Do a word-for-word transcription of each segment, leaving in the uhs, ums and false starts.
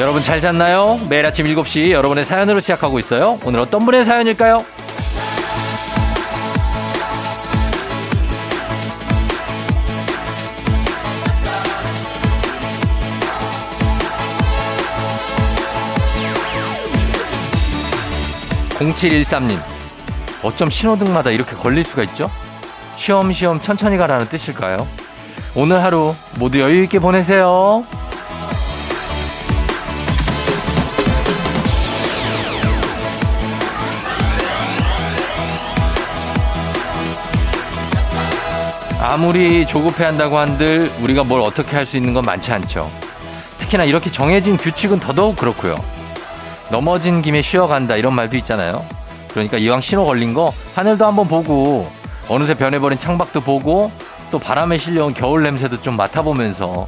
여러분 잘 잤나요? 매일 아침 일곱 시 여러분의 사연으로 시작하고 있어요. 오늘 어떤 분의 사연일까요? 공칠일삼 님, 어쩜 신호등마다 이렇게 걸릴 수가 있죠? 쉬엄쉬엄 천천히 가라는 뜻일까요? 오늘 하루 모두 여유있게 보내세요. 아무리 조급해한다고 한들 우리가 뭘 어떻게 할 수 있는 건 많지 않죠. 특히나 이렇게 정해진 규칙은 더더욱 그렇고요. 넘어진 김에 쉬어간다 이런 말도 있잖아요. 그러니까 이왕 신호 걸린 거 하늘도 한번 보고 어느새 변해버린 창밖도 보고 또 바람에 실려온 겨울 냄새도 좀 맡아보면서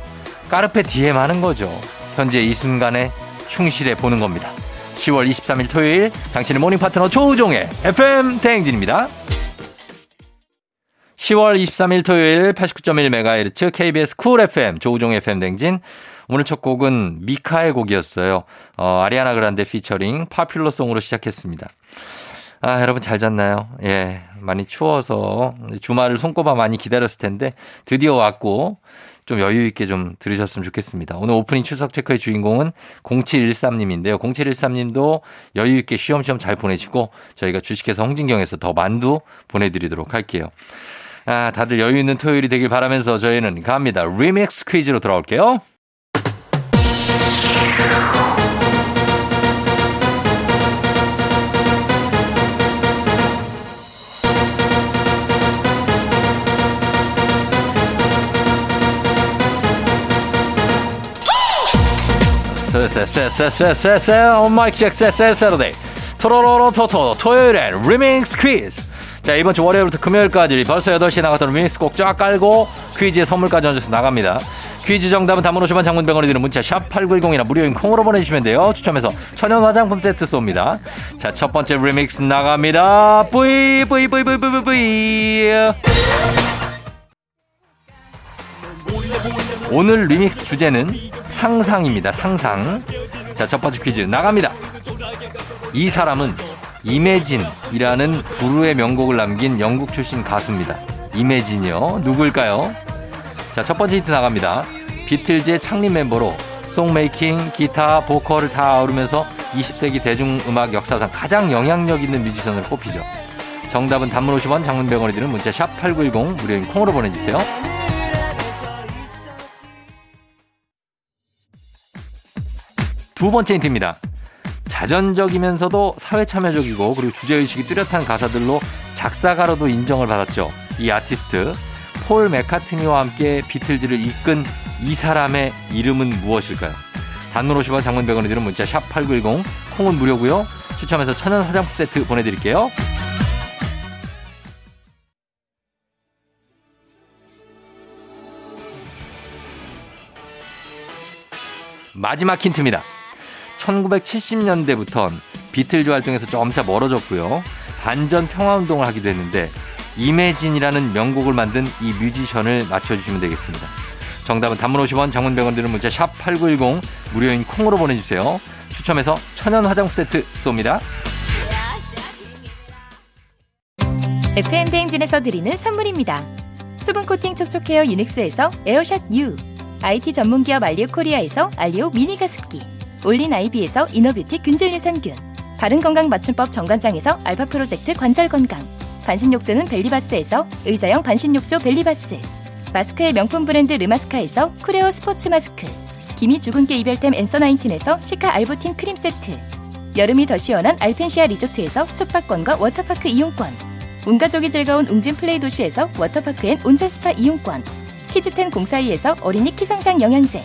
까르페 디엠 하는 거죠. 현재 이 순간에 충실해 보는 겁니다. 시월 이십삼일 토요일, 당신의 모닝 파트너 조우종의 에프엠 대행진입니다. 시월 이십삼일 토요일 팔십구 점 일 메가헤르츠 케이비에스 쿨 에프엠 조우종 에프엠 대행진. 오늘 첫 곡은 미카의 곡이었어요. 어, 아리아나 그란데 피처링 파퓰러송으로 시작했습니다. 아, 여러분 잘 잤나요? 예, 많이 추워서 주말을 손꼽아 많이 기다렸을 텐데 드디어 왔고 좀 여유 있게 좀 들으셨으면 좋겠습니다. 오늘 오프닝 출석 체크의 주인공은 공칠일삼 님인데요. 공칠일삼 님도 여유 있게 쉬엄쉬엄 잘 보내시고 저희가 주식회사 홍진경에서 더 만두 보내드리도록 할게요. 아, 다들 여유 있는 토요일이 되길 바라면서 저희는 갑니다. 리믹스 퀴즈로 돌아올게요. 쎄쎄쎄쎄쎄쎄쎄 온마이크 잭쎄쎄 세러데이 토로로로토토 토요일엔 리믹스 퀴즈. 자, 이번 주 월요일부터 금요일까지 벌써 여덟 시에 나갔던 리믹스 곡 쫙 깔고 퀴즈에 선물까지 얹어서 나갑니다. 퀴즈 정답은 담은 오십 원, 장문 백 원이 드는 문자 샵 팔구일공이나 무료인 콩으로 보내주시면 돼요. 추첨해서 천연 화장품 세트 쏩니다. 자, 첫 번째 리믹스 나갑니다. 뿌이 뿌이 뿌이 뿌이 뿌이 뿌이. 오늘 리믹스 주제는 상상입니다. 상상. 자, 첫 번째 퀴즈 나갑니다. 이 사람은 이매진이라는 부르의 명곡을 남긴 영국 출신 가수입니다. 이매진이요. 누구일까요? 자, 첫 번째 힌트 나갑니다. 비틀즈의 창립 멤버로 송메이킹, 기타, 보컬을 다 아우르면서 이십 세기 대중음악 역사상 가장 영향력 있는 뮤지션으로 꼽히죠. 정답은 단문 오십 원, 장문 백 원이 드는 문자 샵 팔구일공, 무료인 콩으로 보내주세요. 두 번째 힌트입니다. 자전적이면서도 사회참여적이고 그리고 주제의식이 뚜렷한 가사들로 작사가로도 인정을 받았죠. 이 아티스트 폴 맥카트니와 함께 비틀즈를 이끈 이 사람의 이름은 무엇일까요? 단문 오십 원, 장문 백 원이 드는 문자 샵 팔구일공, 콩은 무료고요. 추첨해서 천연 화장품 세트 보내드릴게요. 마지막 힌트입니다. 천구백칠십 년대부턴 비틀즈 활동에서 점차 멀어졌고요. 반전 평화운동을 하기도 했는데 이매진이라는 명곡을 만든 이 뮤지션을 맞춰주시면 되겠습니다. 정답은 단문 오십 원, 장문 백 원 드는 문자 샵 팔구일공, 무료인 콩으로 보내주세요. 추첨해서 천연 화장품 세트 쏩니다. 에프엠 대행진에서 드리는 선물입니다. 수분코팅 촉촉헤어 유닉스에서 에어샷 U, 아이티 전문기업 알리오 코리아에서 알리오 미니가습기, 올린 아이비에서 이너뷰티 균질유산균, 바른건강 맞춤법 정관장에서 알파 프로젝트 관절건강, 반신욕조는 벨리바스에서 의자형 반신욕조 벨리바스, 마스크의 명품 브랜드 르마스카에서 쿠레오 스포츠 마스크, 기미 주근깨 이별템 앤서나인틴에서 시카 알부틴 크림 세트, 여름이 더 시원한 알펜시아 리조트에서 숙박권과 워터파크 이용권, 온가족이 즐거운 웅진 플레이 도시에서 워터파크 앤 온천 스파 이용권, 키즈텐 공사이에서 어린이 키성장 영양제,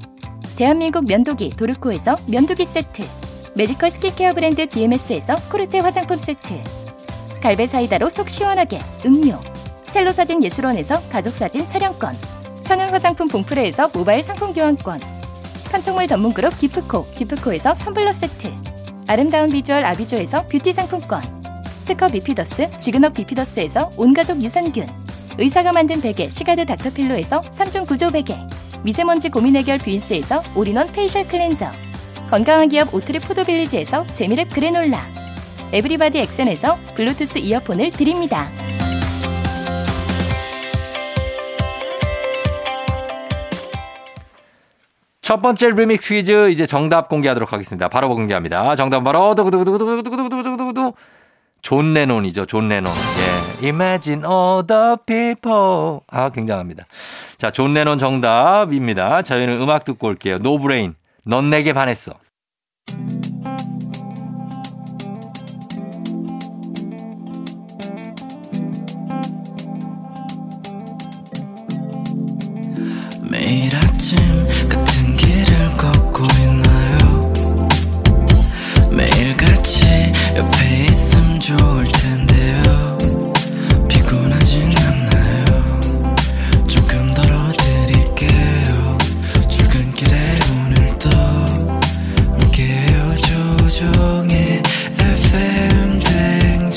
대한민국 면도기 도르코에서 면도기 세트, 메디컬 스킨케어 브랜드 디엠에스에서 코르테 화장품 세트, 갈베 사이다로 속 시원하게 음료, 첼로 사진 예술원에서 가족사진 촬영권, 천연 화장품 봉프레에서 모바일 상품 교환권, 판촉물 전문 그룹 기프코, 기프코에서 텀블러 세트, 아름다운 비주얼 아비조에서 뷰티 상품권, 특허 비피더스, 지그넉 비피더스에서 온가족 유산균, 의사가 만든 베개, 시가드 닥터필로에서 삼중 구조 베개, 미세먼지 고민 해결 뷰인스에서 올인원 페이셜 클렌저, 건강한 기업 오트리 포도빌리지에서 재미랩 그래놀라, 에브리바디 엑센에서 블루투스 이어폰을 드립니다. 첫 번째 리믹스 퀴즈 이제 정답 공개하도록 하겠습니다. 바로 공개합니다. 정답은 바로 두구두구두구두구두구두구두구 존 레논이죠. 존 레논. 예. Imagine all the people. 아, 굉장합니다. 자, 존 레논 정답입니다. 저희는 음악 듣고 올게요. No Brain. 넌 내게 반했어. 매일 아침 같은 길을 걷고 있나요? 매일 같이 옆에 있음 좋을 텐데요. 피곤하진 않나요? 조금 덜어드릴게요. 출근길에 오늘도 함께해요. 조종의 에프엠 댕진.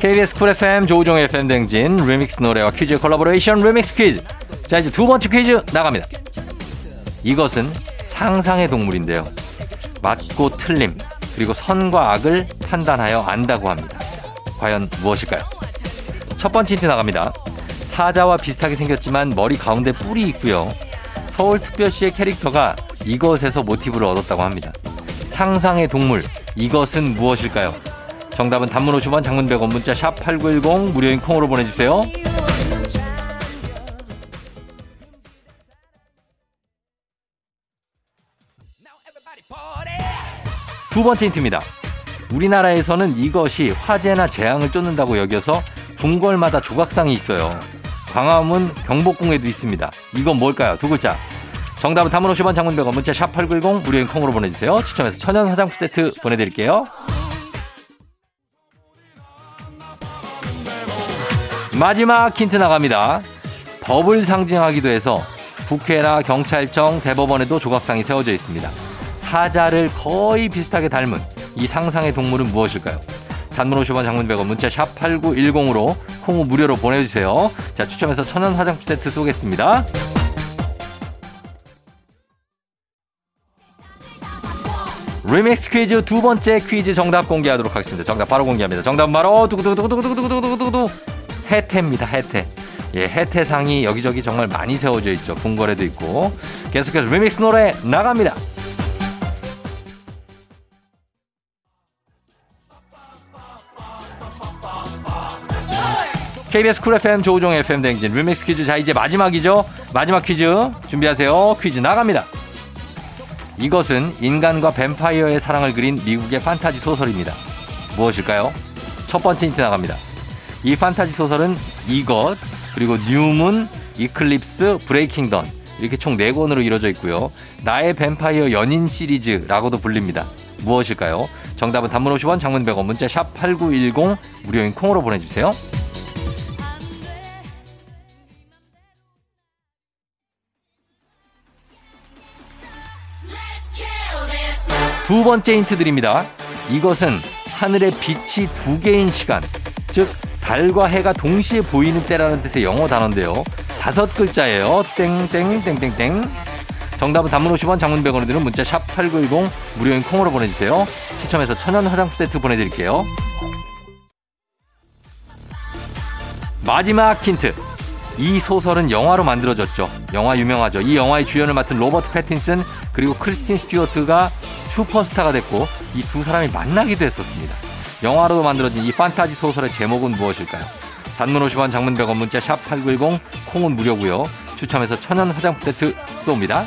케이비에스 쿨 에프엠 조우종의 에프엠 댕진 리믹스 노래와 퀴즈 콜라보레이션 리믹스 퀴즈. 자, 이제 두 번째 퀴즈 나갑니다. 이것은 상상의 동물인데요. 맞고 틀림 그리고 선과 악을 판단하여 안다고 합니다. 과연 무엇일까요? 첫 번째 힌트 나갑니다. 사자와 비슷하게 생겼지만 머리 가운데 뿔이 있고요. 서울특별시의 캐릭터가 이것에서 모티브를 얻었다고 합니다. 상상의 동물 이것은 무엇일까요? 정답은 단문 오십 원, 장문 백 원, 문자 샵 팔구일공, 무료인 콩으로 보내주세요. 두 번째 힌트입니다. 우리나라에서는 이것이 화재나 재앙을 쫓는다고 여겨서 궁궐마다 조각상이 있어요. 광화문 경복궁에도 있습니다. 이건 뭘까요? 두 글자. 정답은 단문 오십 원, 장문 백 원, 문자 샵 팔구일공, 무료인 콩으로 보내주세요. 추첨해서 천연 화장품 세트 보내드릴게요. 마지막 힌트 나갑니다. 법을 상징하기도 해서 국회나 경찰청, 대법원에도 조각상이 세워져 있습니다. 사자를 거의 비슷하게 닮은 이 상상의 동물은 무엇일까요? 단문 오십 원, 장문 백 원, 문자 샵 팔구일공으로 콩우 무료로 보내주세요. 자, 추첨해서 천연 화장품 세트 쏘겠습니다. 리믹스 퀴즈 두 번째 퀴즈 정답 공개하도록 하겠습니다. 정답 바로 공개합니다. 정답 바로 두구두구두구두구두구두구두구 해태입니다. 해태. 예, 해태상이 여기저기 정말 많이 세워져 있죠. 궁궐에도 있고. 계속해서 리믹스 노래 나갑니다. 케이비에스 쿨 에프엠 조우종 에프엠 댕진 리믹스 퀴즈. 자, 이제 마지막이죠. 마지막 퀴즈 준비하세요. 퀴즈 나갑니다. 이것은 인간과 뱀파이어의 사랑을 그린 미국의 판타지 소설입니다. 무엇일까요? 첫 번째 힌트 나갑니다. 이 판타지 소설은 이것, 그리고 뉴문, 이클립스, 브레이킹 던 이렇게 총 네 권으로 이루어져 있고요. 나의 뱀파이어 연인 시리즈라고도 불립니다. 무엇일까요? 정답은 단문 오십 원, 장문 백 원, 문자 샵 팔구일공, 무료인 콩으로 보내주세요. 두 번째 힌트 드립니다. 이것은 하늘의 빛이 두 개인 시간, 즉 달과 해가 동시에 보이는 때라는 뜻의 영어 단어인데요. 다섯 글자예요. 땡땡땡땡땡. 정답은 단문 오십 원, 장문 백 원에 드는 문자 샵 팔구일공, 무료인 콩으로 보내주세요. 추첨해서 천연 화장품 세트 보내드릴게요. 마지막 힌트. 이 소설은 영화로 만들어졌죠. 영화 유명하죠. 이 영화의 주연을 맡은 로버트 패틴슨 그리고 크리스틴 스튜어트가 슈퍼스타가 됐고 이 두 사람이 만나기도 했었습니다. 영화로 만들어진 이 판타지 소설의 제목은 무엇일까요? 단문 오십 원, 장문 백 원, 문자 샵팔구일공, 콩은 무료고요. 추첨해서 천연 화장품 세트 쏩니다.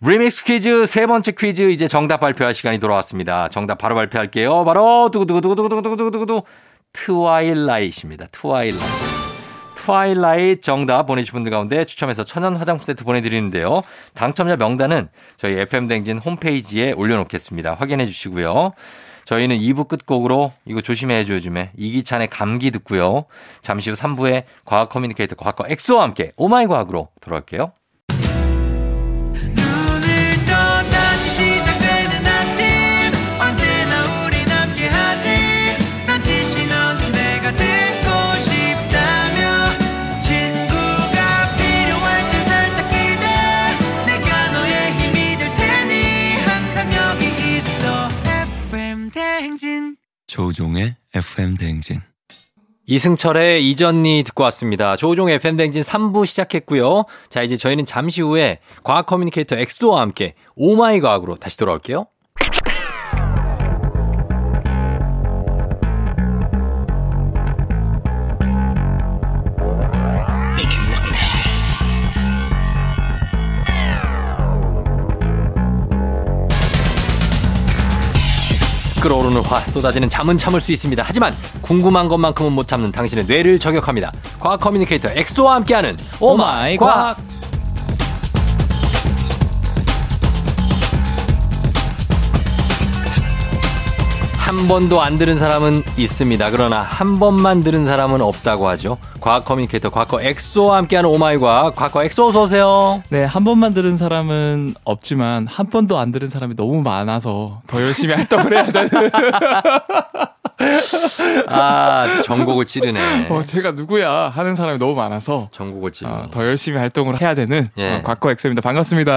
리믹스 퀴즈 세 번째 퀴즈 이제 정답 발표할 시간이 돌아왔습니다. 정답 바로 발표할게요. 바로 두구두구두구두구두구두구두구 트와일라잇입니다. 트와일라잇. 트와일라잇 정답 보내주신 분들 가운데 추첨해서 천연 화장품 세트 보내드리는데요. 당첨자 명단은 저희 에프엠 댕진 홈페이지에 올려놓겠습니다. 확인해 주시고요. 저희는 이 부 끝곡으로 이거 조심해야죠 요즘에. 이기찬의 감기 듣고요. 잠시 후 삼 부에 과학 커뮤니케이터 과학과 엑소와 함께 오마이 과학으로 돌아올게요. 조우종의 에프엠 대행진. 이승철의 이전니 듣고 왔습니다. 조우종의 에프엠 대행진 삼 부 시작했고요. 자, 이제 저희는 잠시 후에 과학 커뮤니케이터 엑소와 함께 오마이 과학으로 다시 돌아올게요. 끓어오르는 화, 쏟아지는 잠은 참을 수 있습니다. 하지만 궁금한 것만큼은 못 참는 당신의 뇌를 저격합니다. 과학 커뮤니케이터 엑소와 함께하는 오마이 과학. 과학. 한 번도 안 들은 사람은 있습니다. 그러나 한 번만 들은 사람은 없다고 하죠. 과학 커뮤니케이터 과학과 엑소와 함께하는 오마이 과학. 과학과 엑소 어서 오세요. 네, 한 번만 들은 사람은 없지만 한 번도 안 들은 사람이 너무 많아서 더 열심히 활동을 해야 되는. 아, 전곡을 찌르네. 어, 제가 누구야 하는 사람이 너무 많아서 전곡을 찌르네. 어, 더 열심히 활동을 해야 되는 예. 어, 과학과 엑소입니다. 반갑습니다.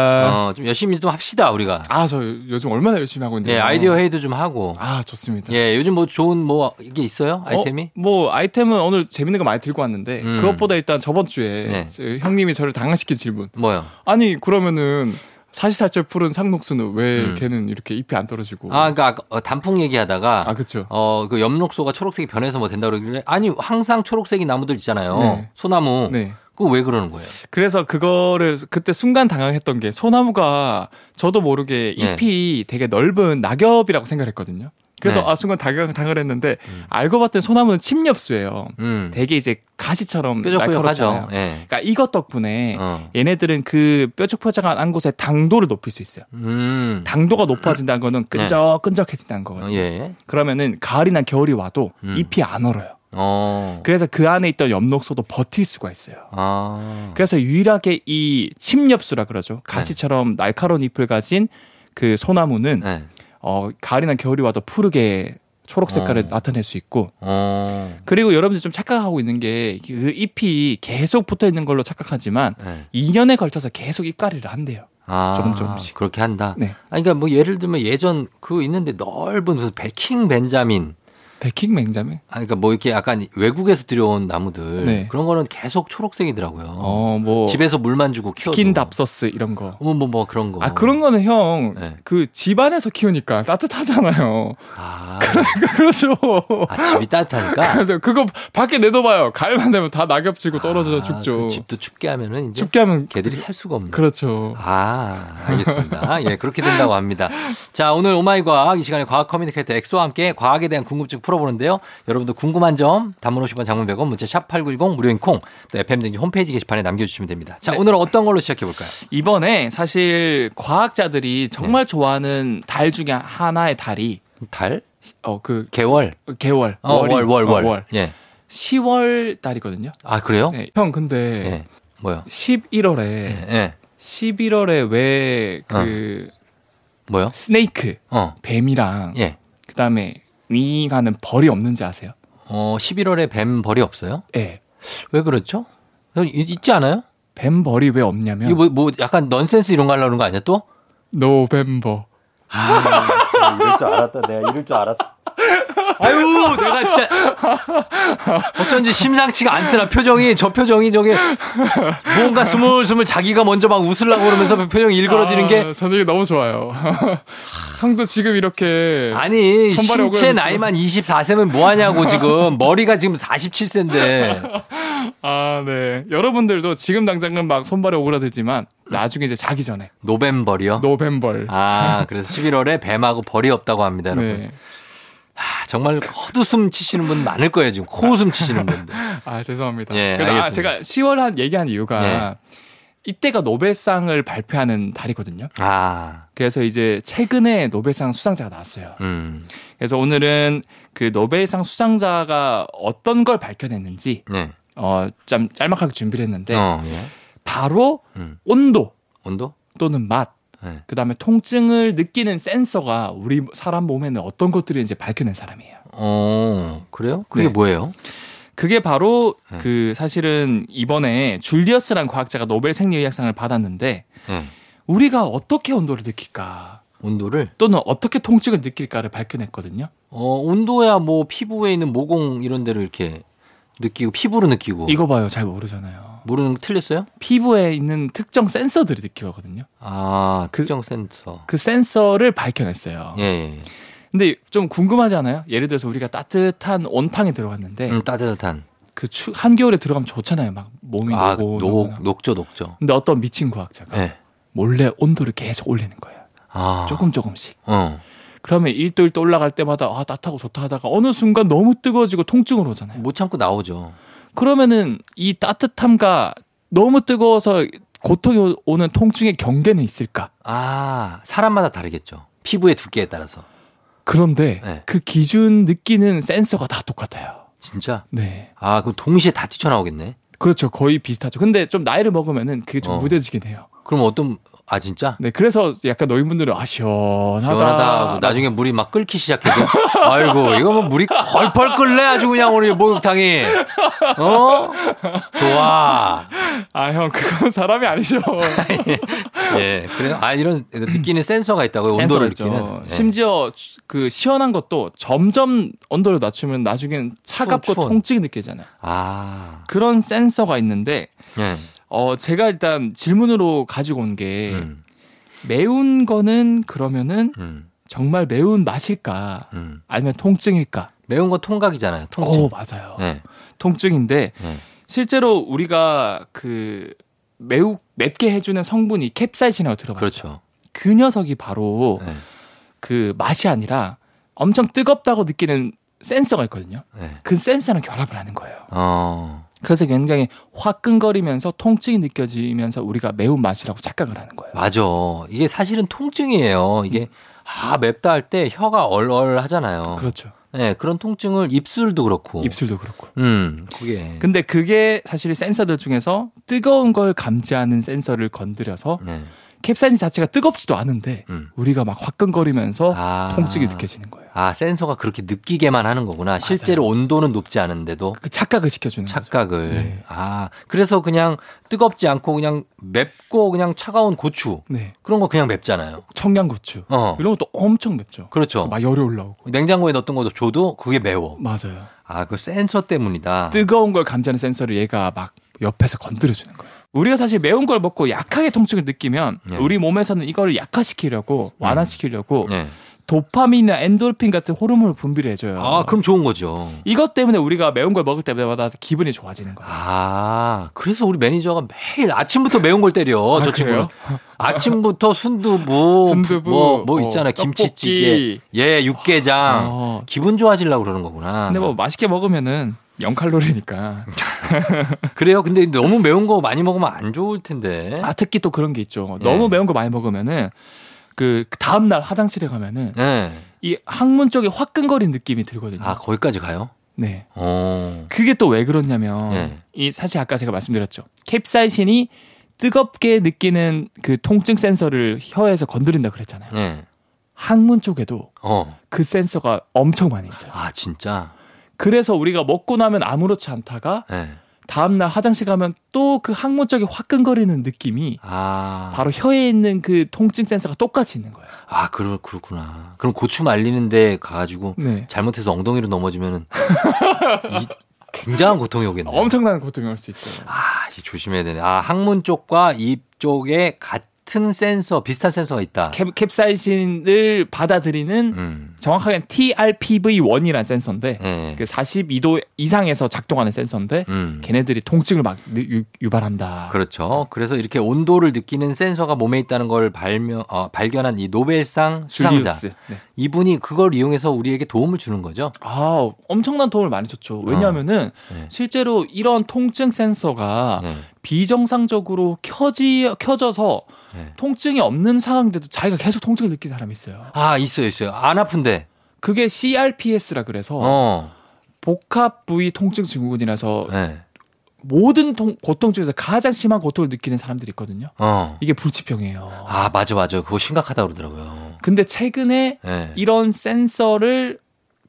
어, 좀 열심히 좀 합시다 우리가. 아, 저 요즘 얼마나 열심히 하고 있는데요. 예, 아이디어 회의도 좀 하고. 아, 좋습니다. 예, 요즘 뭐 좋은 뭐 이게 있어요? 아이템이? 어, 뭐 아이템은 오늘 재밌는 거 많이 들고 왔는데. 음. 그것보다 일단 저번 주에 네. 형님이 저를 당황시킨 질문. 뭐요? 아니 그러면은 사시사철 푸른 상록수는 왜 음. 걔는 이렇게 잎이 안 떨어지고? 아, 그러니까 단풍 얘기하다가 아, 그렇죠. 어, 그 엽록소가 초록색이 변해서 뭐 된다 그러길래 아니 항상 초록색이 나무들 있잖아요. 네. 소나무. 네. 그거 왜 그러는 거예요? 그래서 그거를 그때 순간 당황했던 게 소나무가 저도 모르게 잎이 네. 되게 넓은 낙엽이라고 생각했거든요. 그래서 네. 아 순간 당황을 했는데 음. 알고 봤더니 소나무는 침엽수예요. 음. 되게 이제 가시처럼 날카롭잖아요. 네. 그러니까 이것 덕분에 어. 얘네들은 그 뾰족뾰족한 한 곳에 당도를 높일 수 있어요. 음. 당도가 높아진다는 거는 끈적끈적해진다는 거거든요. 예. 그러면은 가을이나 겨울이 와도 음. 잎이 안 얼어요. 어. 그래서 그 안에 있던 엽록소도 버틸 수가 있어요. 아. 그래서 유일하게 이 침엽수라 그러죠. 가시처럼 네. 날카로운 잎을 가진 그 소나무는 네. 어, 가을이나 겨울이 와도 푸르게 초록 색깔을 어. 나타낼 수 있고 어. 그리고 여러분들 좀 착각하고 있는 게 그 잎이 계속 붙어있는 걸로 착각하지만 네. 이 년에 걸쳐서 계속 잎갈이를 한대요. 아, 조금 조금씩. 그렇게 한다? 네. 아니, 그러니까 뭐 예를 들면 예전 그 있는데 넓은 무슨 베킹 벤자민 베킹 맹자매? 아, 그러니까 뭐 이렇게 약간 외국에서 들여온 나무들 네. 그런 거는 계속 초록색이더라고요. 어, 뭐 집에서 물만 주고 키워도 스킨답서스 이런 거. 뭐 뭐 뭐 그런 거. 아, 그런 거는 형 그 네. 집안에서 키우니까 따뜻하잖아요. 아, 그러니까 그렇죠. 아, 집이 따뜻하니까. 그거 밖에 내둬봐요. 가을만 되면 다 낙엽 지고 떨어져 아, 죽죠. 그 집도 춥게 하면은 이제 춥게 하면 걔들이 살 수가 없네. 그렇죠. 아, 알겠습니다. 예, 그렇게 된다고 합니다. 자, 오늘 오마이 과학 이 시간에 과학 커뮤니케이터 엑소와 함께 과학에 대한 궁금증 풀어보는데요. 여러분도 궁금한 점 단문 오십 원 장문 백 원 문자 샵팔구일공 무료인 콩 또 에프엠 댕진 홈페이지 게시판에 남겨주시면 됩니다. 자 네. 오늘은 어떤 걸로 시작해볼까요? 이번에 사실 과학자들이 정말 네. 좋아하는 달 중에 하나의 달이 달? 어, 그 개월? 개월 어, 월, 월, 월. 어, 월. 예. 시월 달이거든요. 아 그래요? 네. 형 근데 네. 뭐요? 십일월에 네. 네. 십일월에 왜 그 어. 뭐요? 스네이크 어. 뱀이랑 예. 그 다음에 윙하는 벌이 없는지 아세요? 어, 십일월에 뱀 벌이 없어요? 네. 왜 그렇죠? 있지 않아요? 뱀벌이 왜 없냐면. 이거 뭐, 뭐 약간 넌센스 이런 거 하려고 하는 거 아니야 또? 노벤버. 아, 이럴 줄 알았다. 내가 이럴 줄 알았어. 아유, 내가 진짜 어쩐지 심상치가 않더라. 표정이 저 표정이 저게 뭔가 스물스물 자기가 먼저 막 웃으려고 그러면서 표정이 일그러지는 아, 게 저는 이게 너무 좋아요. 형도 지금 이렇게 아니 신체 나이만 이십사 세면 뭐하냐고 지금 머리가 지금 사십칠 세인데 아, 네. 여러분들도 지금 당장은 막 손발이 오그라들지만 나중에 이제 자기 전에 노벤벌이요? 노벤벌. 아, 그래서 십일월에 뱀하고 벌이 없다고 합니다, 여러분. 네. 하, 정말 헛웃음 치시는 분 많을 거예요 지금 코웃음 치시는 분들. 아 죄송합니다. 예, 아, 제가 시월 한 얘기한 이유가 예. 이때가 노벨상을 발표하는 달이거든요. 아. 그래서 이제 최근에 노벨상 수상자가 나왔어요. 음. 그래서 오늘은 그 노벨상 수상자가 어떤 걸 밝혀냈는지 네. 어, 좀 짤막하게 준비를 했는데 어, 예. 바로 음. 온도, 온도 또는 맛. 네. 그 다음에 통증을 느끼는 센서가 우리 사람 몸에는 어떤 것들을 이제 밝혀낸 사람이에요. 어, 그래요? 그게 네. 뭐예요? 그게 바로 네. 그 사실은 이번에 줄리어스라는 과학자가 노벨 생리의학상을 받았는데 네. 우리가 어떻게 온도를 느낄까? 온도를? 또는 어떻게 통증을 느낄까를 밝혀냈거든요. 어, 온도야 뭐 피부에 있는 모공 이런 데로 이렇게 느끼고 피부로 느끼고. 이거 봐요. 잘 모르잖아요. 모르는 거 틀렸어요? 피부에 있는 특정 센서들이 느끼거든요. 아, 그, 특정 센서. 그 센서를 밝혀냈어요. 예, 예. 근데 좀 궁금하지 않아요? 예를 들어서 우리가 따뜻한 온탕에 들어갔는데 음, 따뜻한. 그 추, 한겨울에 들어가면 좋잖아요. 막 몸이 아, 녹고. 녹, 녹죠, 녹죠. 근데 어떤 미친 과학자가 예. 몰래 온도를 계속 올리는 거예요. 아. 조금 조금씩. 어. 그러면 일 도 일 도 올라갈 때마다 아, 따뜻하고 좋다 하다가 어느 순간 너무 뜨거워지고 통증으로 오잖아요. 못 참고 나오죠. 그러면은 이 따뜻함과 너무 뜨거워서 고통이 오는 통증의 경계는 있을까? 아, 사람마다 다르겠죠. 피부의 두께에 따라서. 그런데 네. 그 기준 느끼는 센서가 다 똑같아요. 진짜? 네. 아, 그럼 동시에 다 뛰쳐나오겠네. 그렇죠. 거의 비슷하죠. 근데 좀 나이를 먹으면은 그게 좀 어. 무뎌지긴 해요. 그럼 어떤, 아, 진짜? 네, 그래서 약간 너희 분들은, 아, 시원하다. 시원하다. 나중에 물이 막 끓기 시작해도, 아이고, 이거 뭐 물이 펄펄 끓네? 아주 그냥 우리 목욕탕이. 어? 좋아. 아, 형, 그건 사람이 아니죠. 예, 그래요. 아, 이런, 느끼는 센서가 있다고요? 온도를 느끼는. 예. 심지어 그 시원한 것도 점점 온도를 낮추면 나중엔 차갑고 추운. 통증이 느껴지잖아요. 아. 그런 센서가 있는데, 예. 어, 제가 일단 질문으로 가지고 온 게, 음. 매운 거는 그러면은 음. 정말 매운 맛일까? 음. 아니면 통증일까? 매운 건 통각이잖아요, 통증. 어, 맞아요. 네. 통증인데, 네. 실제로 우리가 그 매우, 맵게 해주는 성분이 캡사이신이라고 들어봤죠. 그렇죠. 그 녀석이 바로 네. 그 맛이 아니라 엄청 뜨겁다고 느끼는 센서가 있거든요. 네. 그 센서랑 결합을 하는 거예요. 어. 그래서 굉장히 화끈거리면서 통증이 느껴지면서 우리가 매운맛이라고 착각을 하는 거예요. 맞아. 이게 사실은 통증이에요. 이게 음. 아 맵다 할 때 혀가 얼얼 하잖아요. 그렇죠. 네, 그런 통증을 입술도 그렇고. 입술도 그렇고. 음, 그게. 근데 그게 사실 센서들 중에서 뜨거운 걸 감지하는 센서를 건드려서 네. 캡사이신 자체가 뜨겁지도 않은데 음. 우리가 막 화끈거리면서 아. 통증이 느껴지는 거예요. 아, 센서가 그렇게 느끼게만 하는 거구나. 맞아요. 실제로 온도는 높지 않은데도. 그 착각을 시켜주는 착각을. 거죠. 네. 아, 그래서 그냥 뜨겁지 않고 그냥 맵고 그냥 차가운 고추. 네. 그런 거 그냥 맵잖아요. 청양고추. 어. 이런 것도 엄청 맵죠. 그렇죠. 막 열이 올라오고. 냉장고에 넣었던 것도 줘도 그게 매워. 맞아요. 아, 그 센서 때문이다. 뜨거운 걸 감지하는 센서를 얘가 막 옆에서 건드려주는 거예요. 우리가 사실 매운 걸 먹고 약하게 통증을 느끼면 네. 우리 몸에서는 이걸 약화시키려고 완화시키려고 네. 도파민이나 엔도르핀 같은 호르몬을 분비를 해줘요. 아, 그럼 좋은 거죠. 이것 때문에 우리가 매운 걸 먹을 때마다 기분이 좋아지는 거예요. 아, 그래서 우리 매니저가 매일 아침부터 매운 걸 때려. 아, 저 친구는. 아침부터 순두부, 순두부 뭐, 뭐 있잖아, 어, 김치찌개, 예, 육개장. 어. 기분 좋아지려고 그러는 거구나. 근데 뭐 맛있게 먹으면은 영 칼로리니까. 그래요? 근데 너무 매운 거 많이 먹으면 안 좋을 텐데. 아, 특히 또 그런 게 있죠. 너무 예. 매운 거 많이 먹으면은 그 다음 날 화장실에 가면은 예. 이 항문 쪽에 화끈거리는 느낌이 들거든요. 아, 거기까지 가요? 네. 오. 그게 또 왜 그렇냐면 예. 이 사실 아까 제가 말씀드렸죠. 캡사이신이 뜨겁게 느끼는 그 통증 센서를 혀에서 건드린다 그랬잖아요. 예. 항문 쪽에도 어. 그 센서가 엄청 많이 있어요. 아, 진짜? 그래서 우리가 먹고 나면 아무렇지 않다가 네. 다음날 화장실 가면 또 그 항문 쪽이 화끈거리는 느낌이 아. 바로 혀에 있는 그 통증 센서가 똑같이 있는 거예요. 아, 그러, 그렇구나. 그럼 고추 말리는 데 가가지고 네. 잘못해서 엉덩이로 넘어지면은 이, 굉장한 고통이 오겠네. 엄청난 고통이 올 수 있죠. 아, 조심해야 되네. 아, 항문 쪽과 입 쪽에 같은 센서, 비슷한 센서가 있다. 캡, 캡사이신을 받아들이는 음. 정확하게는 티 알 피 브이 원이라는 센서인데 네. 그 사십이 도 이상에서 작동하는 센서인데 음. 걔네들이 통증을 막 유, 유발한다. 그렇죠. 그래서 이렇게 온도를 느끼는 센서가 몸에 있다는 걸 발명, 어, 발견한 이 노벨상 수상자. 네. 이분이 그걸 이용해서 우리에게 도움을 주는 거죠? 아, 엄청난 도움을 많이 줬죠. 왜냐하면은 어. 네. 실제로 이런 통증 센서가 네. 비정상적으로 켜지, 켜져서 네. 통증이 없는 상황인데도 자기가 계속 통증을 느낀 사람이 있어요. 아, 있어요, 있어요. 안 아픈데. 그게 씨 알 피 에스라 그래서 어. 복합 부위 통증 증후군이라서 네. 모든 통, 고통 중에서 가장 심한 고통을 느끼는 사람들이 있거든요. 어. 이게 불치병이에요. 아, 맞아, 맞아. 그거 심각하다고 그러더라고요. 근데 최근에 네. 이런 센서를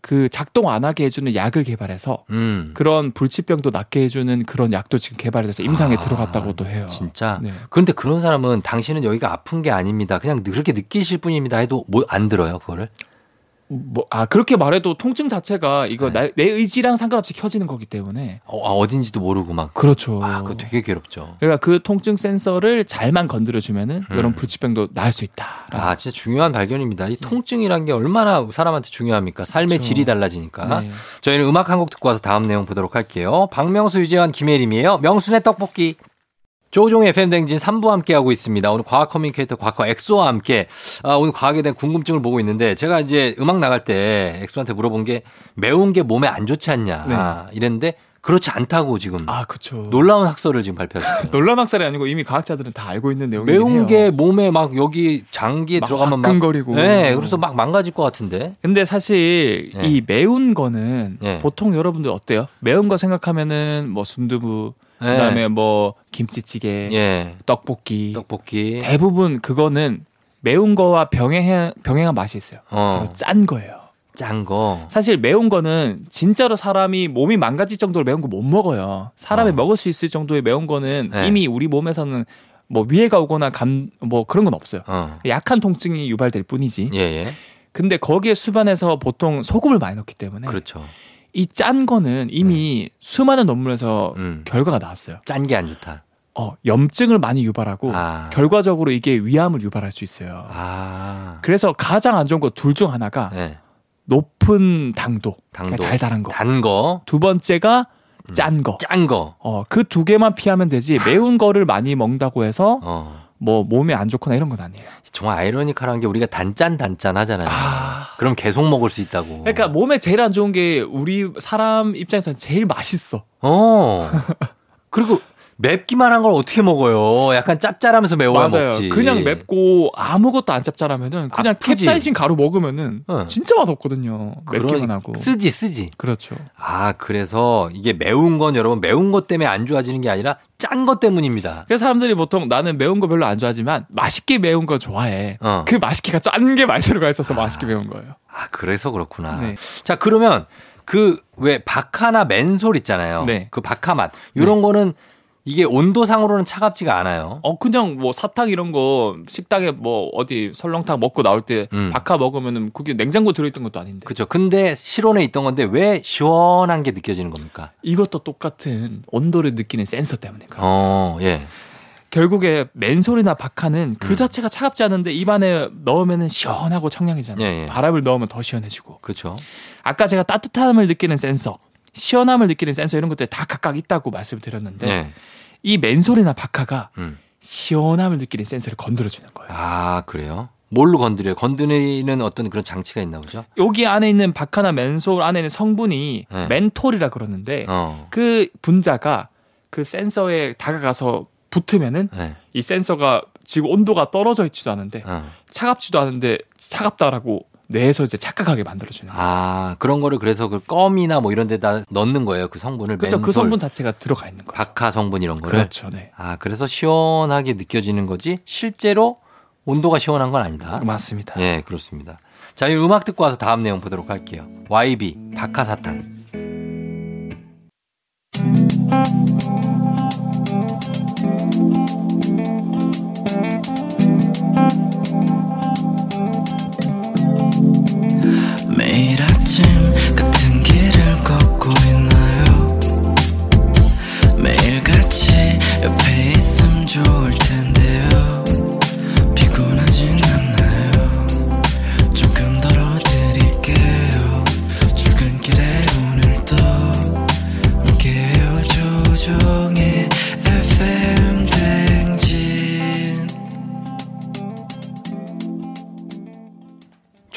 그 작동 안 하게 해주는 약을 개발해서 음. 그런 불치병도 낫게 해주는 그런 약도 지금 개발돼서 임상에 아, 들어갔다고도 해요. 진짜? 네. 그런데 그런 사람은 당신은 여기가 아픈 게 아닙니다. 그냥 그렇게 느끼실 뿐입니다. 해도 뭐 안 들어요, 그거를? 뭐, 아, 그렇게 말해도 통증 자체가 이거 네. 나, 내 의지랑 상관없이 켜지는 거기 때문에. 어, 아, 어딘지도 모르고 막. 그렇죠. 아, 그거 되게 괴롭죠. 그러니까 그 통증 센서를 잘만 건드려주면은 음. 이런 불치병도 나을 수 있다. 아, 진짜 중요한 발견입니다. 이 통증이란 게 얼마나 사람한테 중요합니까? 삶의 그렇죠. 질이 달라지니까. 네. 저희는 음악 한 곡 듣고 와서 다음 내용 보도록 할게요. 박명수, 유재환, 김혜림이에요. 명순의 떡볶이. 조종의 에프엠 댕진 삼 부 함께하고 있습니다. 오늘 과학 커뮤니케이터 과커 엑소와 함께 아, 오늘 과학에 대한 궁금증을 보고 있는데 제가 이제 음악 나갈 때 엑소한테 물어본 게 매운 게 몸에 안 좋지 않냐 네. 아, 이랬는데 그렇지 않다고 지금 아, 그쵸. 놀라운 학설을 지금 발표했어요. 놀라운 학설이 아니고 이미 과학자들은 다 알고 있는 내용이긴 해요. 매운 게 몸에 막 여기 장기에 막 들어가면 막 끈거리고 네, 그래서 막 망가질 것 같은데. 근데 사실 네. 이 매운 거는 네. 보통 여러분들 어때요? 매운 거 생각하면은 뭐 순두부 네. 그다음에 뭐 김치찌개, 예. 떡볶이, 떡볶이 대부분 그거는 매운 거와 병행 병행한 맛이 있어요. 어. 바로 짠 거예요. 짠 거. 사실 매운 거는 진짜로 사람이 몸이 망가질 정도로 매운 거 못 먹어요. 사람이 어. 먹을 수 있을 정도의 매운 거는 네. 이미 우리 몸에서는 뭐 위해가 오거나 감 뭐 그런 건 없어요. 어. 약한 통증이 유발될 뿐이지. 예예. 근데 거기에 수반해서 보통 소금을 많이 넣기 때문에. 그렇죠. 이 짠 거는 이미 음. 수많은 논문에서 음. 결과가 나왔어요. 짠 게 안 좋다. 어, 염증을 많이 유발하고 아. 결과적으로 이게 위암을 유발할 수 있어요. 아. 그래서 가장 안 좋은 거 둘 중 하나가 네. 높은 당도, 당도. 그러니까 달달한 거. 단 거. 두 번째가 음. 짠 거. 짠 거. 어, 그 두 개만 피하면 되지 매운 거를 많이 먹는다고 해서 어. 뭐 몸에 안 좋거나 이런 건 아니에요. 정말 아이러니컬한 게 우리가 단짠 단짠 하잖아요. 아... 그럼 계속 먹을 수 있다고. 그러니까 몸에 제일 안 좋은 게 우리 사람 입장에서는 제일 맛있어. 어. 그리고 맵기만 한 걸 어떻게 먹어요? 약간 짭짤하면서 매워야 맞아요. 먹지. 그냥 맵고 아무것도 안 짭짤하면은 그냥 아프지. 캡사이신 가루 먹으면은 응. 진짜 맛없거든요. 맵기만 하고. 쓰지 쓰지. 그렇죠. 아, 그래서 이게 매운 건 여러분 매운 것 때문에 안 좋아지는 게 아니라 짠 것 때문입니다. 그래서 사람들이 보통 나는 매운 거 별로 안 좋아하지만 맛있게 매운 거 좋아해. 어. 그 맛있게가 짠 게 많이 들어가 있어서 아. 맛있게 매운 거예요. 아, 그래서 그렇구나. 네. 자, 그러면 그 왜 박하나 맨솔 있잖아요. 네. 그 박하 맛 이런 네. 거는 이게 온도상으로는 차갑지가 않아요. 어, 그냥 뭐 사탕 이런 거 식당에 뭐 어디 설렁탕 먹고 나올 때 음. 박하 먹으면은 그게 냉장고 들어있던 것도 아닌데. 그렇죠. 근데 실온에 있던 건데 왜 시원한 게 느껴지는 겁니까? 이것도 똑같은 온도를 느끼는 센서 때문에 그래요. 어, 예. 결국에 맨솔이나 박하는 그 음. 자체가 차갑지 않은데 입안에 넣으면은 시원하고 청량해지잖아요. 예, 예. 바람을 넣으면 더 시원해지고. 그렇죠. 아까 제가 따뜻함을 느끼는 센서, 시원함을 느끼는 센서 이런 것들 다 각각 있다고 말씀을 드렸는데. 예. 이 맨솔이나 박하가 음. 시원함을 느끼는 센서를 건드려주는 거예요. 아, 그래요? 뭘로 건드려요? 건드리는 어떤 그런 장치가 있나 보죠? 여기 안에 있는 박하나 맨솔 안에 있는 성분이 네. 멘톨이라 그러는데 어. 그 분자가 그 센서에 다가가서 붙으면은 네. 이 센서가 지금 온도가 떨어져 있지도 않은데 어. 차갑지도 않은데 차갑다라고 뇌에서 이제 착각하게 만들어주는 거예요. 아, 그런 거를 그래서 그 껌이나 뭐 이런 데다 넣는 거예요. 그 성분을. 그렇죠. 그 성분 자체가 들어가 있는 거예요. 박하 성분 이런 거를. 그렇죠. 네. 아, 그래서 시원하게 느껴지는 거지 실제로 온도가 시원한 건 아니다. 맞습니다. 예, 네, 그렇습니다. 자, 이 음악 듣고 와서 다음 내용 보도록 할게요. 와이비 박하사탕.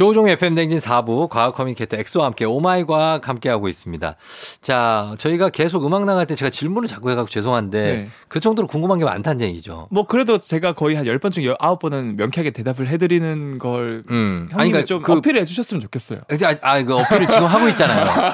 조종의 에프엠 댕진 사 부 과학 커뮤니케이터 엑소와 함께 오마이과학 함께하고 있습니다. 자, 저희가 계속 음악 나갈 때 제가 질문을 자꾸 해가지고 죄송한데 네. 그 정도로 궁금한 게 많다는 얘기죠. 뭐 그래도 제가 거의 한 열 번 중 아홉 번은 명쾌하게 대답을 해드리는 걸 음. 형님이 아니, 그러니까 좀 그, 어필을 해주셨으면 좋겠어요. 아, 아, 그 어필을 지금 하고 있잖아요.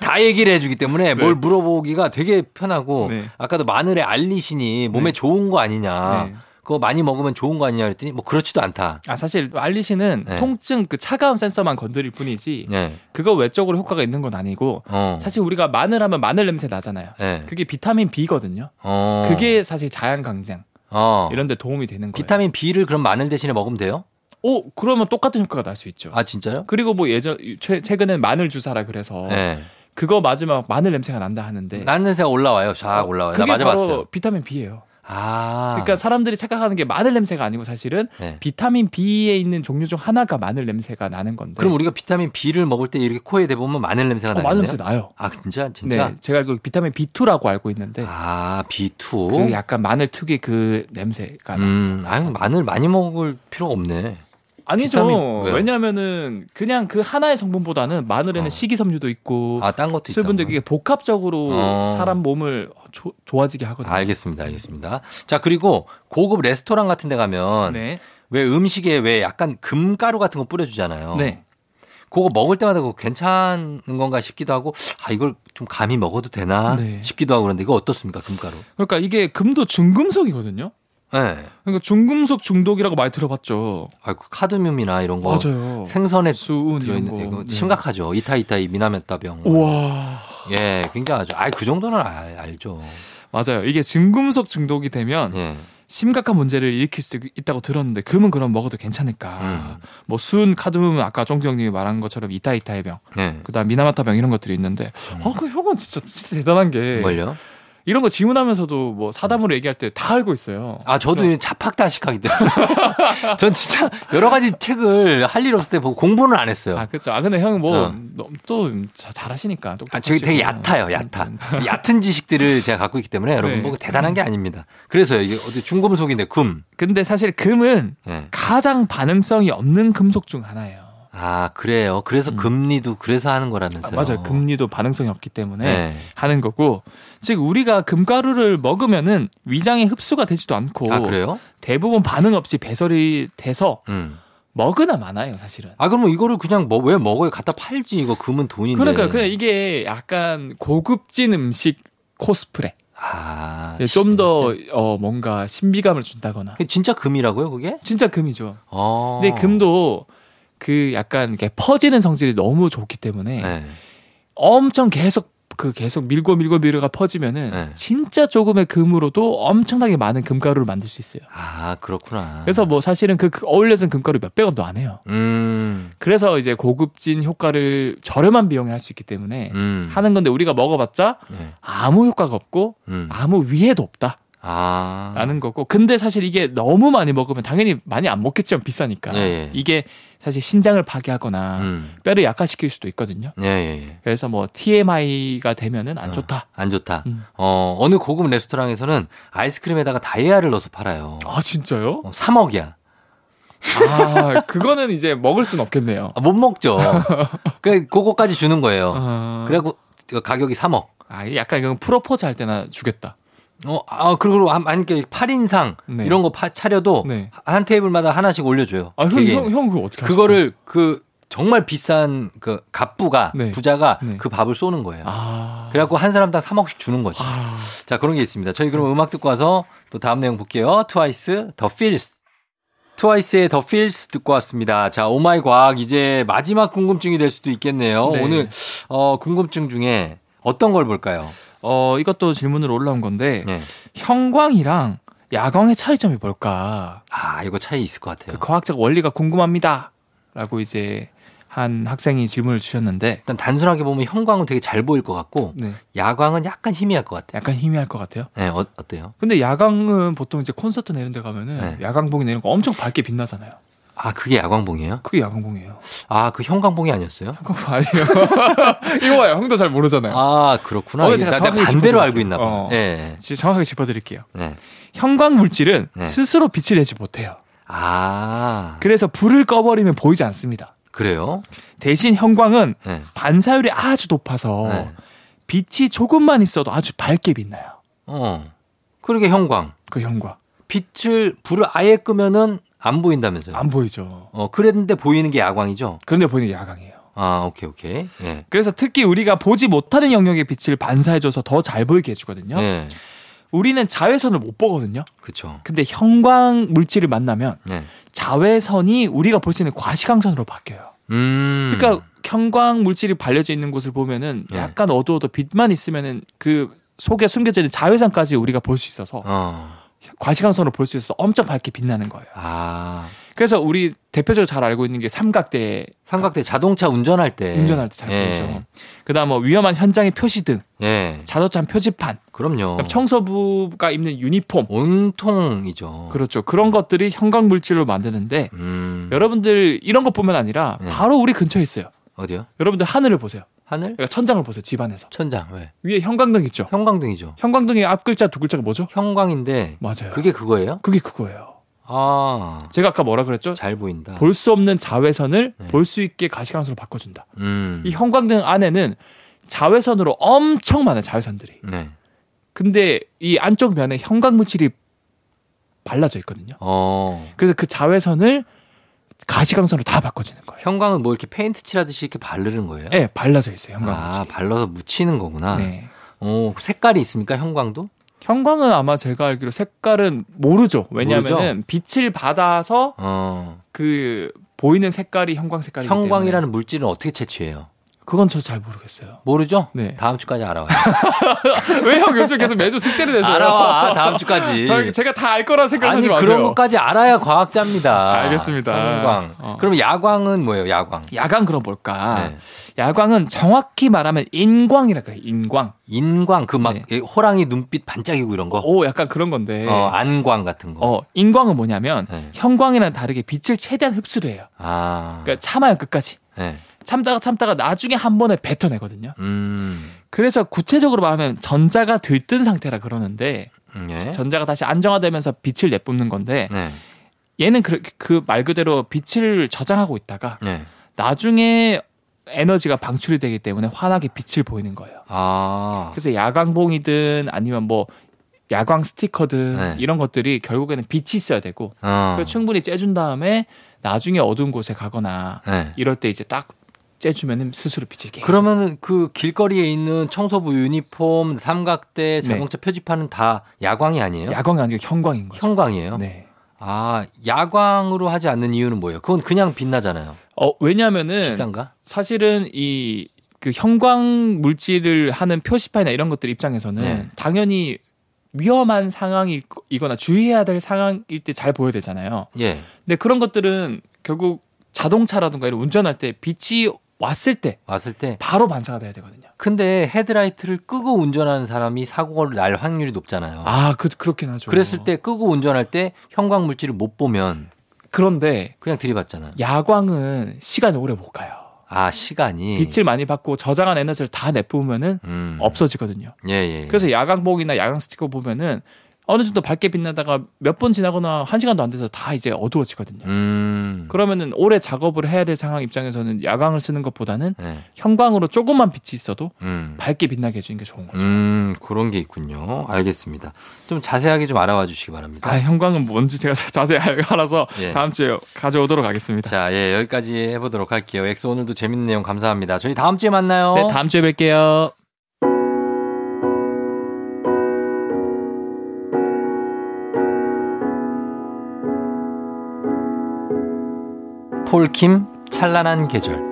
다 얘기를 해주기 때문에 네. 뭘 물어보기가 되게 편하고 네. 아까도 마늘에 알리신이 몸에 네. 좋은 거 아니냐. 네. 그거 많이 먹으면 좋은 거 아니냐 그랬더니 뭐 그렇지도 않다. 아 사실 알리신은 네. 통증 그 차가운 센서만 건드릴 뿐이지 네. 그거 외적으로 효과가 있는 건 아니고 어. 사실 우리가 마늘 하면 마늘 냄새 나잖아요. 네. 그게 비타민 비거든요. 어. 그게 사실 자양강장 어. 이런 데 도움이 되는 거예요. 비타민 B를 그럼 마늘 대신에 먹으면 돼요? 오 그러면 똑같은 효과가 날 수 있죠. 아 진짜요? 그리고 뭐 예전 최, 최근엔 마늘 주사라 그래서 네. 그거 맞으면 마늘 냄새가 난다 하는데 마늘 냄새가 올라와요. 쫙 올라와요. 어, 나 맞아봤어요. 그게 바로 비타민 B예요. 아. 그러니까 사람들이 착각하는 게 마늘 냄새가 아니고 사실은 네. 비타민 B에 있는 종류 중 하나가 마늘 냄새가 나는 건데. 그럼 우리가 비타민 B를 먹을 때 이렇게 코에 대보면 마늘 냄새가 어, 나요? 마늘 냄새 나요. 아, 진짜? 진짜? 네. 제가 알고 비타민 비투라고 알고 있는데. 아, 비투? 그 약간 마늘 특유의 그 냄새가 음, 나요. 아니, 마늘 많이 먹을 필요가 없네. 아니죠. 비타민, 왜냐하면은 그냥 그 하나의 성분보다는 마늘에는 어. 식이섬유도 있고, 아, 딴 것도 수분도 있고 이게 복합적으로 어. 사람 몸을 조, 좋아지게 하거든요. 알겠습니다, 알겠습니다. 자 그리고 고급 레스토랑 같은데 가면 네. 왜 음식에 왜 약간 금가루 같은 거 뿌려주잖아요. 네. 그거 먹을 때마다 그거 괜찮은 건가 싶기도 하고, 아, 이걸 좀 감히 먹어도 되나 네. 싶기도 하고 그런데 이거 어떻습니까, 금가루? 그러니까 이게 금도 중금속이거든요. 네. 그러니까 중금속 중독이라고 많이 들어봤죠. 아, 그 카드뮴이나 이런 거, 맞아요. 생선에 수은 이런 거 이거 심각하죠. 네. 이타이타이 미나메타병. 와, 예, 굉장하죠. 아, 그 정도는 알, 알죠. 맞아요. 이게 중금속 중독이 되면 예. 심각한 문제를 일으킬 수도 있다고 들었는데 금은 그럼 먹어도 괜찮을까? 음. 뭐 수은, 카드뮴은 아까 정규 형님이 말한 것처럼 이타이타이병, 네. 그다음 미나마타병 이런 것들이 있는데, 음. 아, 그 형은 진짜 진짜 대단한 게. 뭘요? 이런 거 질문하면서도 뭐 사담으로 얘기할 때 다 알고 있어요. 아, 저도 그런... 자팍다식하기 때문에. 전 진짜 여러 가지 책을 할 일 없을 때 보고 공부는 안 했어요. 아, 그렇죠. 아, 근데 형 뭐 또 어. 잘하시니까. 아, 저기 되게 얕아요. 얕아. 얕은 지식들을 제가 갖고 있기 때문에 여러분 네. 보고 대단한 게 아닙니다. 그래서요. 이게 어디 중금속인데 금. 근데 사실 금은 네. 가장 반응성이 없는 금속 중 하나예요. 아, 그래요. 그래서 음. 금리도 그래서 하는 거라면서요. 아, 맞아요. 금리도 반응성이 없기 때문에 네. 하는 거고, 즉 우리가 금가루를 먹으면은 위장에 흡수가 되지도 않고, 아, 그래요? 대부분 반응 없이 배설이 돼서 음. 먹으나 마나요, 사실은. 아, 그러면 이거를 그냥 뭐, 왜 먹어요? 갖다 팔지. 이거 금은 돈인데. 그러니까 그냥 이게 약간 고급진 음식 코스프레. 아, 좀 더 어, 뭔가 신비감을 준다거나. 진짜 금이라고요, 그게? 진짜 금이죠. 아. 근데 금도 그 약간 이렇게 퍼지는 성질이 너무 좋기 때문에 네. 엄청 계속 그 계속 밀고 밀고 밀어가 퍼지면은 네. 진짜 조금의 금으로도 엄청나게 많은 금가루를 만들 수 있어요. 아, 그렇구나. 그래서 뭐 사실은 그 어울려 쓴 금가루 몇백 원도 안 해요. 음. 그래서 이제 고급진 효과를 저렴한 비용에 할 수 있기 때문에 음. 하는 건데 우리가 먹어봤자 네. 아무 효과가 없고 음. 아무 위해도 없다. 아. 라는 거고. 근데 사실 이게 너무 많이 먹으면 당연히 많이 안 먹겠지만 비싸니까. 예, 예. 이게 사실 신장을 파괴하거나 음. 뼈를 약화시킬 수도 있거든요. 예, 예. 그래서 뭐 티엠아이가 되면은 안 좋다. 어, 안 좋다. 음. 어, 어느 고급 레스토랑에서는 아이스크림에다가 다이아를 넣어서 팔아요. 아, 진짜요? 어, 삼억이야. 아, 그거는 이제 먹을 순 없겠네요. 아, 못 먹죠. 그, 그거까지 주는 거예요. 어... 그래갖고 가격이 삼억. 아, 약간 이건 프로포즈 할 때나 주겠다. 어, 아, 그리고, 한, 아니, 팔 인상, 네. 이런 거 파, 차려도, 네. 한 테이블마다 하나씩 올려줘요. 아, 형, 형, 형, 그거 어떻게 하셨어요? 그거를, 그, 정말 비싼, 그, 갑부가, 네. 부자가 네. 그 밥을 쏘는 거예요. 아. 그래갖고 한 사람당 삼억씩 주는 거지. 아. 자, 그런 게 있습니다. 저희 그럼 네. 음악 듣고 와서 또 다음 내용 볼게요. 트와이스, 더 필스. 트와이스의 더 필스 듣고 왔습니다. 자, 오마이 과학, 이제 마지막 궁금증이 될 수도 있겠네요. 네. 오늘, 어, 궁금증 중에 어떤 걸 볼까요? 어, 이것도 질문으로 올라온 건데 네. 형광이랑 야광의 차이점이 뭘까? 아, 이거 차이 있을 것 같아요. 그 과학적 원리가 궁금합니다. 라고 이제 한 학생이 질문을 주셨는데, 일단 단순하게 보면 형광은 되게 잘 보일 것 같고 네. 야광은 약간 희미할 것 같아요. 약간 희미할 것 같아요? 네, 어, 어때요? 근데 야광은 보통 이제 콘서트 내는 데 가면은 네. 야광봉이 내는 거 엄청 밝게 빛나잖아요. 아, 그게 야광봉이에요? 그게 야광봉이에요. 아, 그 형광봉이 아니었어요? 형광봉 아니에요. 이거 봐요. 형도 잘 모르잖아요. 아, 그렇구나. 어, 제가 나, 내가 반대로 알고 있나 봐요. 어, 네. 정확하게 짚어드릴게요. 네. 형광물질은 네. 스스로 빛을 내지 못해요. 아. 그래서 불을 꺼버리면 보이지 않습니다. 그래요? 대신 형광은 네. 반사율이 아주 높아서 네. 빛이 조금만 있어도 아주 밝게 빛나요. 어. 그러게 형광. 그 형광. 빛을 불을 아예 끄면은 안 보인다면서요? 안 보이죠. 어, 그랬는데 보이는 게 야광이죠. 그런데 보이는 게 야광이에요. 아, 오케이, 오케이. 예. 그래서 특히 우리가 보지 못하는 영역의 빛을 반사해줘서 더 잘 보이게 해주거든요. 예. 우리는 자외선을 못 보거든요. 그렇죠. 근데 형광 물질을 만나면 예. 자외선이 우리가 볼 수 있는 과시광선으로 바뀌어요. 음. 그러니까 형광 물질이 발려져 있는 곳을 보면은 약간 예. 어두워도 빛만 있으면은 그 속에 숨겨져 있는 자외선까지 우리가 볼 수 있어서. 어. 과시광선으로 볼 수 있어서 엄청 밝게 빛나는 거예요. 아. 그래서 우리 대표적으로 잘 알고 있는 게 삼각대. 삼각대 자동차 운전할 때. 운전할 때 잘 예. 보이죠. 그다음 뭐 위험한 현장의 표시등. 예. 자동차 표지판. 그럼요. 청소부가 입는 유니폼. 온통이죠. 그렇죠. 그런 것들이 형광물질로 만드는데 음. 여러분들 이런 것뿐만 아니라 예. 바로 우리 근처에 있어요. 어디요? 여러분들 하늘을 보세요. 하늘? 그러니까 천장을 보세요. 집 안에서. 천장. 왜? 위에 형광등 있죠. 형광등이죠. 형광등의 앞 글자 두 글자가 뭐죠? 형광인데. 맞아요. 그게 그거예요? 그게 그거예요. 아. 제가 아까 뭐라 그랬죠? 잘 보인다. 볼 수 없는 자외선을 네. 볼 수 있게 가시광선으로 바꿔준다. 음. 이 형광등 안에는 자외선으로 엄청 많아요. 자외선들이. 네. 근데 이 안쪽 면에 형광물질이 발라져 있거든요. 어. 그래서 그 자외선을 가시광선으로 다 바꿔주는 거예요. 형광은 뭐 이렇게 페인트 칠하듯이 이렇게 바르는 거예요? 네, 발라져 있어요. 형광물질. 아, 발라서 묻히는 거구나. 네. 어, 색깔이 있습니까? 형광도? 형광은 아마 제가 알기로 색깔은 모르죠. 왜냐하면은 빛을 받아서 어. 그 보이는 색깔이 형광 색깔이기 때문에. 형광이라는 물질은 어떻게 채취해요? 그건 저 잘 모르겠어요. 모르죠? 네. 다음 주까지 알아와요. 왜 형 요즘 계속 매주 숙제를 내줘요? 알아와. 다음 주까지. 저, 제가 다 알 거라 생각하지 마세요. 아니 그런 것까지 알아야 과학자입니다. 알겠습니다. 형광. 어. 그럼 야광은 뭐예요? 야광. 야광 그럼 뭘까? 네. 야광은 정확히 말하면 인광이라 그래요. 인광. 인광. 그 막 네. 호랑이 눈빛 반짝이고 이런 거? 오 약간 그런 건데. 어, 안광 같은 거. 어, 인광은 뭐냐면 네. 형광이랑 다르게 빛을 최대한 흡수를 해요. 아. 그러니까 참아요. 끝까지. 네. 참다가 참다가 나중에 한 번에 뱉어내거든요. 음. 그래서 구체적으로 말하면 전자가 들뜬 상태라 그러는데 예? 전자가 다시 안정화되면서 빛을 내뿜는 건데 네. 얘는 그, 그 말 그대로 빛을 저장하고 있다가 네. 나중에 에너지가 방출이 되기 때문에 환하게 빛을 보이는 거예요. 아. 그래서 야광봉이든 아니면 뭐 야광 스티커든 네. 이런 것들이 결국에는 빛이 있어야 되고 어. 그걸 충분히 쬐준 다음에 나중에 어두운 곳에 가거나 네. 이럴 때 이제 딱 쬐주면 스스로 빛을 깨요. 그러면 그 길거리에 있는 청소부 유니폼, 삼각대, 자동차 네. 표지판은 다 야광이 아니에요? 야광이 아니고 형광인 거죠. 형광이에요? 네. 아, 야광으로 하지 않는 이유는 뭐예요? 그건 그냥 빛나잖아요. 어, 왜냐면은 비싼가? 사실은 이 그 형광 물질을 하는 표지판이나 이런 것들 입장에서는 네. 당연히 위험한 상황이거나 주의해야 될 상황일 때 잘 보여야 되잖아요. 예. 근데 그런 것들은 결국 자동차라든가 이런 운전할 때 빛이 왔을 때, 왔을 때 바로 반사가 돼야 되거든요. 근데 헤드라이트를 끄고 운전하는 사람이 사고를 날 확률이 높잖아요. 아, 그 그렇긴 하죠. 그랬을 때 끄고 운전할 때 형광 물질을 못 보면 그런데 그냥 들이받잖아요. 야광은 시간이 오래 못 가요. 아, 시간이 빛을 많이 받고 저장한 에너지를 다 내뿜으면은 음. 없어지거든요. 예, 예, 예. 그래서 야광봉이나 야광 스티커 보면은 어느 정도 밝게 빛나다가 몇 분 지나거나 한 시간도 안 돼서 다 이제 어두워지거든요. 음. 그러면은 오래 작업을 해야 될 상황 입장에서는 야광을 쓰는 것보다는 네. 형광으로 조금만 빛이 있어도 음. 밝게 빛나게 해주는 게 좋은 거죠. 음, 그런 게 있군요. 알겠습니다. 좀 자세하게 좀 알아와 주시기 바랍니다. 아, 형광은 뭔지 제가 자세히 알아서 예. 다음 주에 가져오도록 하겠습니다. 자, 예, 여기까지 해보도록 할게요. 엑소 오늘도 재밌는 내용 감사합니다. 저희 다음 주에 만나요. 네, 다음 주에 뵐게요. 폴킴 찬란한 계절.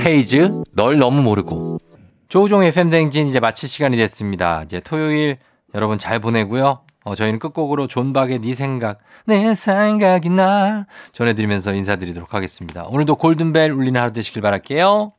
헤이즈 널 너무 모르고. 조우종의 에프엠 대행진 이제 마칠 시간이 됐습니다. 이제 토요일 여러분 잘 보내고요. 어, 저희는 끝곡으로 존박의 네 생각 내 생각이 나 전해드리면서 인사드리도록 하겠습니다. 오늘도 골든벨 울리는 하루 되시길 바랄게요.